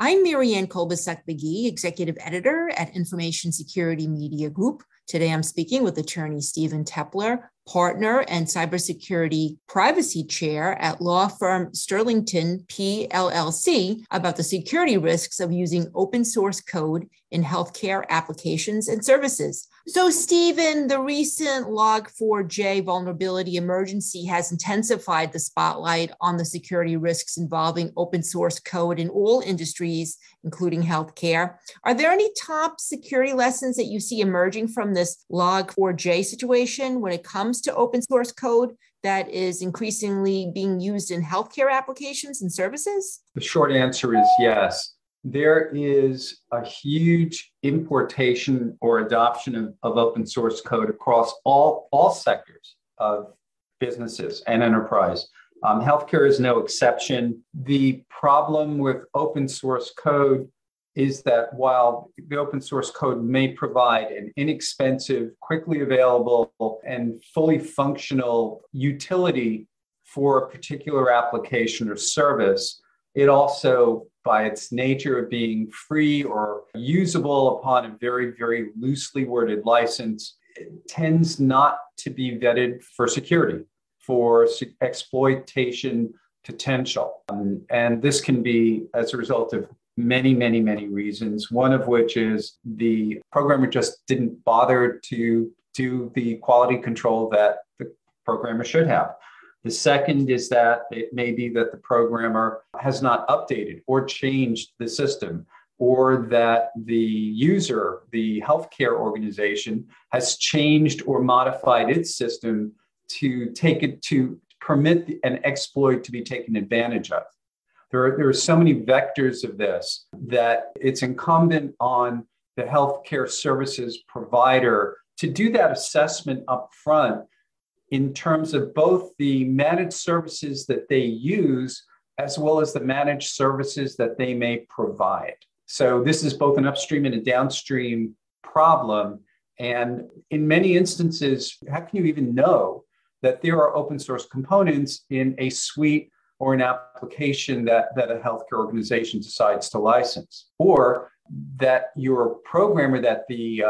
I'm Marianne Kolbisak-Begi, Executive Editor at Information Security Media Group. Today I'm speaking with attorney Stephen Teppler, partner and cybersecurity privacy chair at law firm Sterlington PLLC, about the security risks of using open source code in healthcare applications and services. So, Stephen, the recent Log4j vulnerability emergency has intensified the spotlight on the security risks involving open source code in all industries, including healthcare. Are there any top security lessons that you see emerging from this Log4j situation when it comes to open source code that is increasingly being used in healthcare applications and services? The short answer is yes. There is a huge importation or adoption of open source code across all sectors of businesses and enterprise. Healthcare is no exception. The problem with open source code is that while the open source code may provide an inexpensive, quickly available, and fully functional utility for a particular application or service, it also, by its nature of being free or usable upon a very, very loosely worded license, tends not to be vetted for security, for exploitation potential. And this can be as a result of many reasons, one of which is the programmer just didn't bother to do the quality control that the programmer should have. The second is that it may be that the programmer has not updated or changed the system, or that the user, the healthcare organization, has changed or modified its system to take it to permit an exploit to be taken advantage of. There are so many vectors of this that it's incumbent on the healthcare services provider to do that assessment up front, in terms of both the managed services that they use, as well as the managed services that they may provide. So this is both an upstream and a downstream problem. And in many instances, how can you even know that there are open source components in a suite or an application that a healthcare organization decides to license, or that your programmer, that the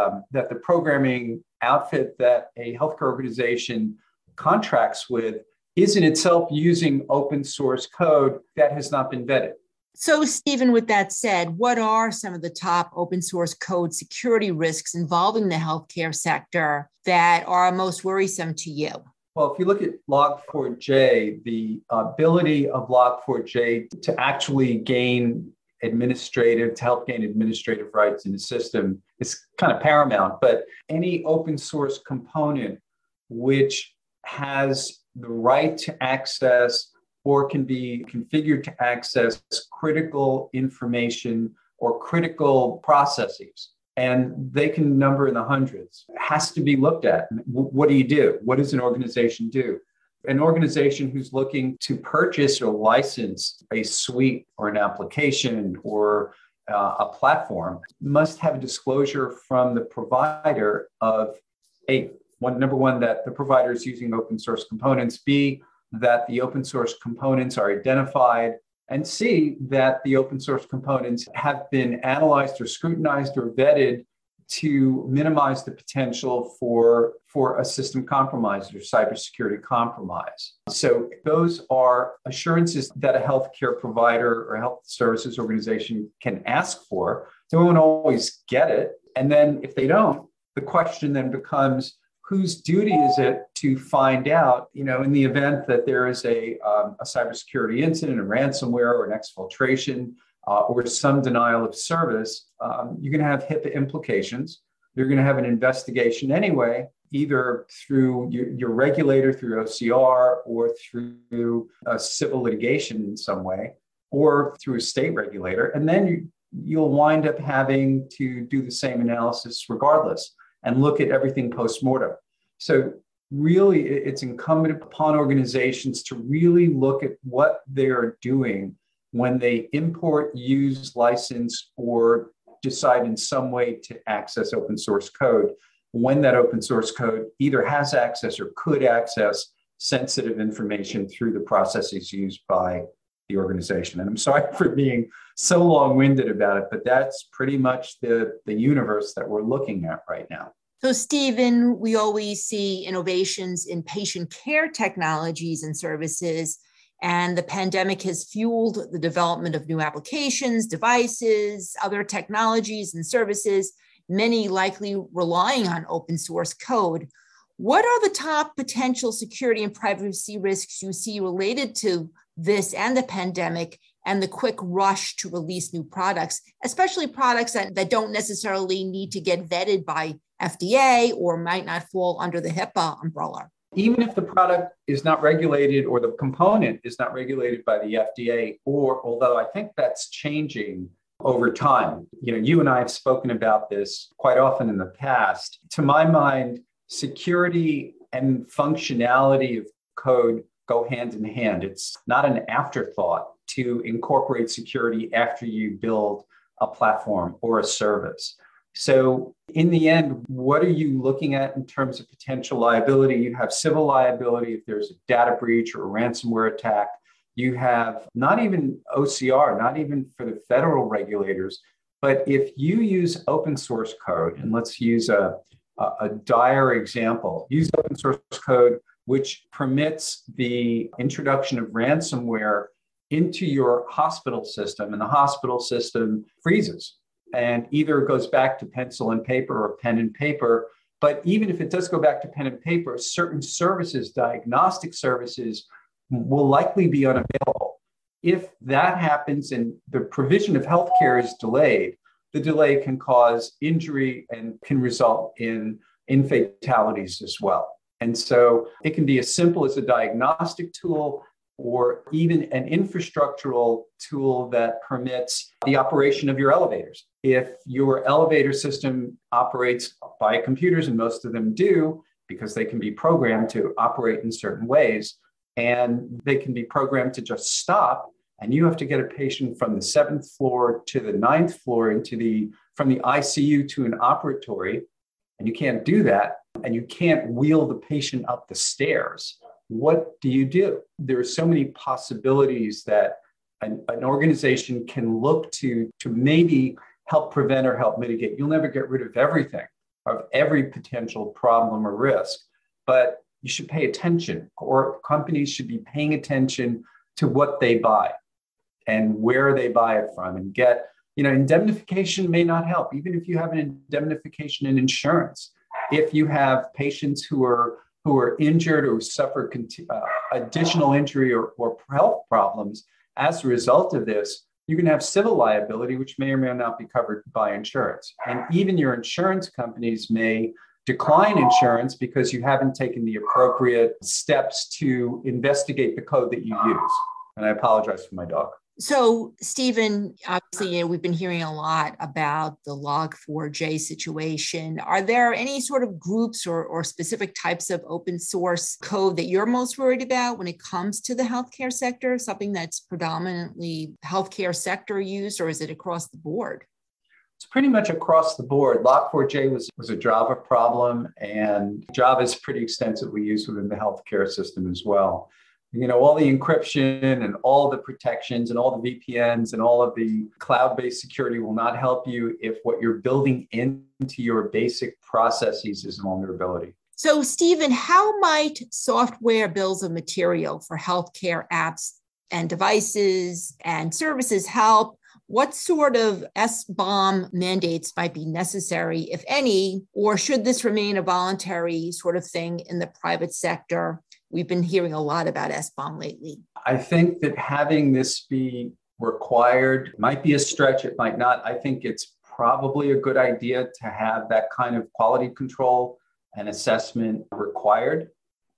programming outfit that a healthcare organization contracts with is in itself using open source code that has not been vetted? So, Stephen, with that said, what are some of the top open source code security risks involving the healthcare sector that are most worrisome to you? Well, if you look at Log4j, the ability of Log4j to actually help gain administrative rights in the system is kind of paramount. But any open source component which has the right to access or can be configured to access critical information or critical processes, and they can number in the hundreds, has to be looked at. What do you do? What does an organization do? An organization who's looking to purchase or license a suite or an application or a platform must have a disclosure from the provider of number one, that the provider is using open source components, B, that the open source components are identified, and C, that the open source components have been analyzed or scrutinized or vetted to minimize the potential for a system compromise or cybersecurity compromise. So those are assurances that a healthcare provider or health services organization can ask for. They won't always get it. And then if they don't, the question then becomes, whose duty is it to find out, in the event that there is a cybersecurity incident, a ransomware or an exfiltration, or some denial of service? You're going to have HIPAA implications. You're going to have an investigation anyway, either through your regulator, through OCR, or through civil litigation in some way, or through a state regulator. And then you'll wind up having to do the same analysis regardless and look at everything post-mortem. So really, it's incumbent upon organizations to really look at what they're doing when they import, use, license, or decide in some way to access open source code, when that open source code either has access or could access sensitive information through the processes used by the organization. And I'm sorry for being so long-winded about it, but that's pretty much the universe that we're looking at right now. So, Stephen, we always see innovations in patient care technologies and services, and the pandemic has fueled the development of new applications, devices, other technologies and services, many likely relying on open source code. What are the top potential security and privacy risks you see related to this and the pandemic and the quick rush to release new products, especially products that don't necessarily need to get vetted by FDA or might not fall under the HIPAA umbrella? Even if the product is not regulated or the component is not regulated by the FDA, or although I think that's changing over time. You know, you and I have spoken about this quite often in the past. To my mind, security and functionality of code go hand in hand. It's not an afterthought to incorporate security after you build a platform or a service. So in the end, what are you looking at in terms of potential liability? You have civil liability if there's a data breach or a ransomware attack. You have not even OCR, not even for the federal regulators, but if you use open source code, and let's use a dire example, use open source code which permits the introduction of ransomware into your hospital system, and the hospital system freezes and either goes back to pencil and paper or pen and paper. But even if it does go back to pen and paper, certain services, diagnostic services, will likely be unavailable. If that happens and the provision of healthcare is delayed, the delay can cause injury and can result in fatalities as well. And so it can be as simple as a diagnostic tool or even an infrastructural tool that permits the operation of your elevators. If your elevator system operates by computers, and most of them do, because they can be programmed to operate in certain ways, and they can be programmed to just stop, and you have to get a patient from the 7th floor to the 9th floor, into from the ICU to an operatory, and you can't do that, and you can't wheel the patient up the stairs. What do? There are so many possibilities that an organization can look to maybe help prevent or help mitigate. You'll never get rid of everything, of every potential problem or risk, but you should pay attention, or companies should be paying attention to what they buy and where they buy it from, and indemnification may not help, even if you have an indemnification in insurance. If you have patients who are injured or suffer additional injury or health problems as a result of this, you can have civil liability, which may or may not be covered by insurance. And even your insurance companies may decline insurance because you haven't taken the appropriate steps to investigate the code that you use. And I apologize for my dog. So, Stephen, obviously, we've been hearing a lot about the Log4j situation. Are there any sort of groups or specific types of open source code that you're most worried about when it comes to the healthcare sector, something that's predominantly healthcare sector used, or is it across the board? It's pretty much across the board. Log4j was a Java problem, and Java is pretty extensively used within the healthcare system as well. You know, all the encryption and all the protections and all the VPNs and all of the cloud-based security will not help you if what you're building into your basic processes is vulnerability. So, Stephen, how might software bills of material for healthcare apps and devices and services help? What sort of SBOM mandates might be necessary, if any, or should this remain a voluntary sort of thing in the private sector? We've been hearing a lot about SBOM lately. I think that having this be required might be a stretch. It might not. I think it's probably a good idea to have that kind of quality control and assessment required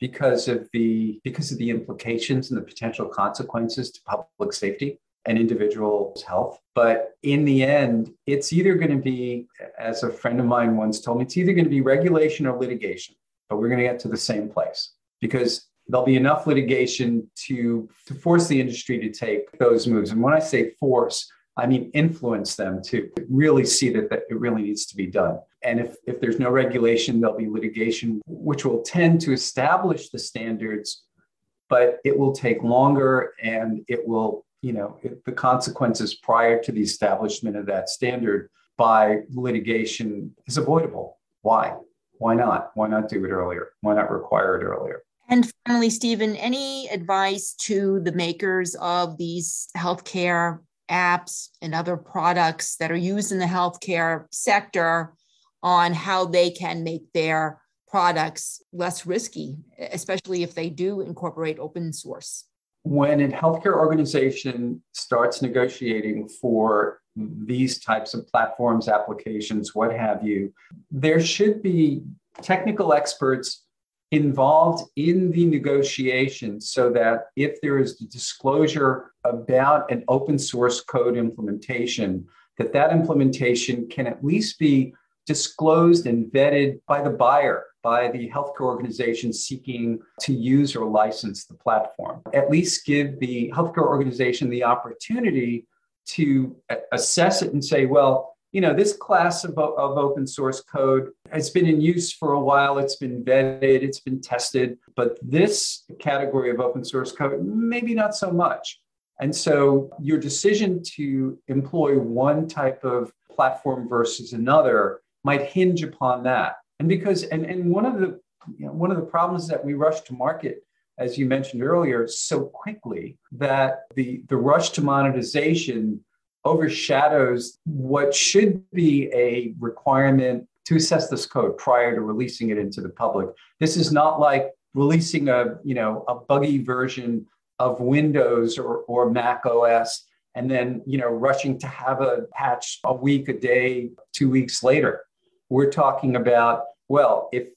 because of the implications and the potential consequences to public safety and individuals' health. But in the end, it's either going to be, as a friend of mine once told me, it's either going to be regulation or litigation, but we're going to get to the same place, because there'll be enough litigation to force the industry to take those moves. And when I say force, I mean influence them to really see that it really needs to be done. And if there's no regulation, there'll be litigation, which will tend to establish the standards, but it will take longer and it will you know, the consequences prior to the establishment of that standard by litigation is avoidable. Why? Why not? Why not do it earlier? Why not require it earlier? And finally, Stephen, any advice to the makers of these healthcare apps and other products that are used in the healthcare sector on how they can make their products less risky, especially if they do incorporate open source? When a healthcare organization starts negotiating for these types of platforms, applications, what have you, there should be technical experts involved in the negotiation so that if there is the disclosure about an open source code implementation, that implementation can at least be disclosed and vetted by the buyer, by the healthcare organization seeking to use or license the platform. At least give the healthcare organization the opportunity to assess it and say, well, you know, this class of open source code has been in use for a while, it's been vetted, it's been tested, but this category of open source code, maybe not so much. And so your decision to employ one type of platform versus another might hinge upon that. And because and one of the problems that we rush to market, as you mentioned earlier, so quickly that the rush to monetization overshadows what should be a requirement to assess this code prior to releasing it into the public. This is not like releasing a buggy version of Windows or Mac OS and then, you know, rushing to have a patch a week, a day, 2 weeks later. We're talking about, well, if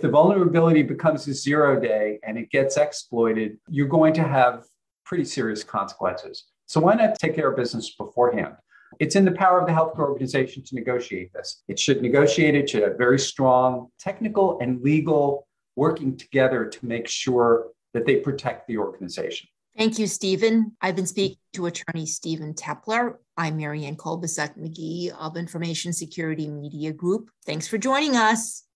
the vulnerability becomes a 0-day and it gets exploited, you're going to have pretty serious consequences. So why not take care of business beforehand? It's in the power of the healthcare organization to negotiate this. It should negotiate it. It should have very strong technical and legal working together to make sure that they protect the organization. Thank you, Stephen. I've been speaking to attorney Stephen Teppler. I'm Marianne Kolbisak-Begi of Information Security Media Group. Thanks for joining us.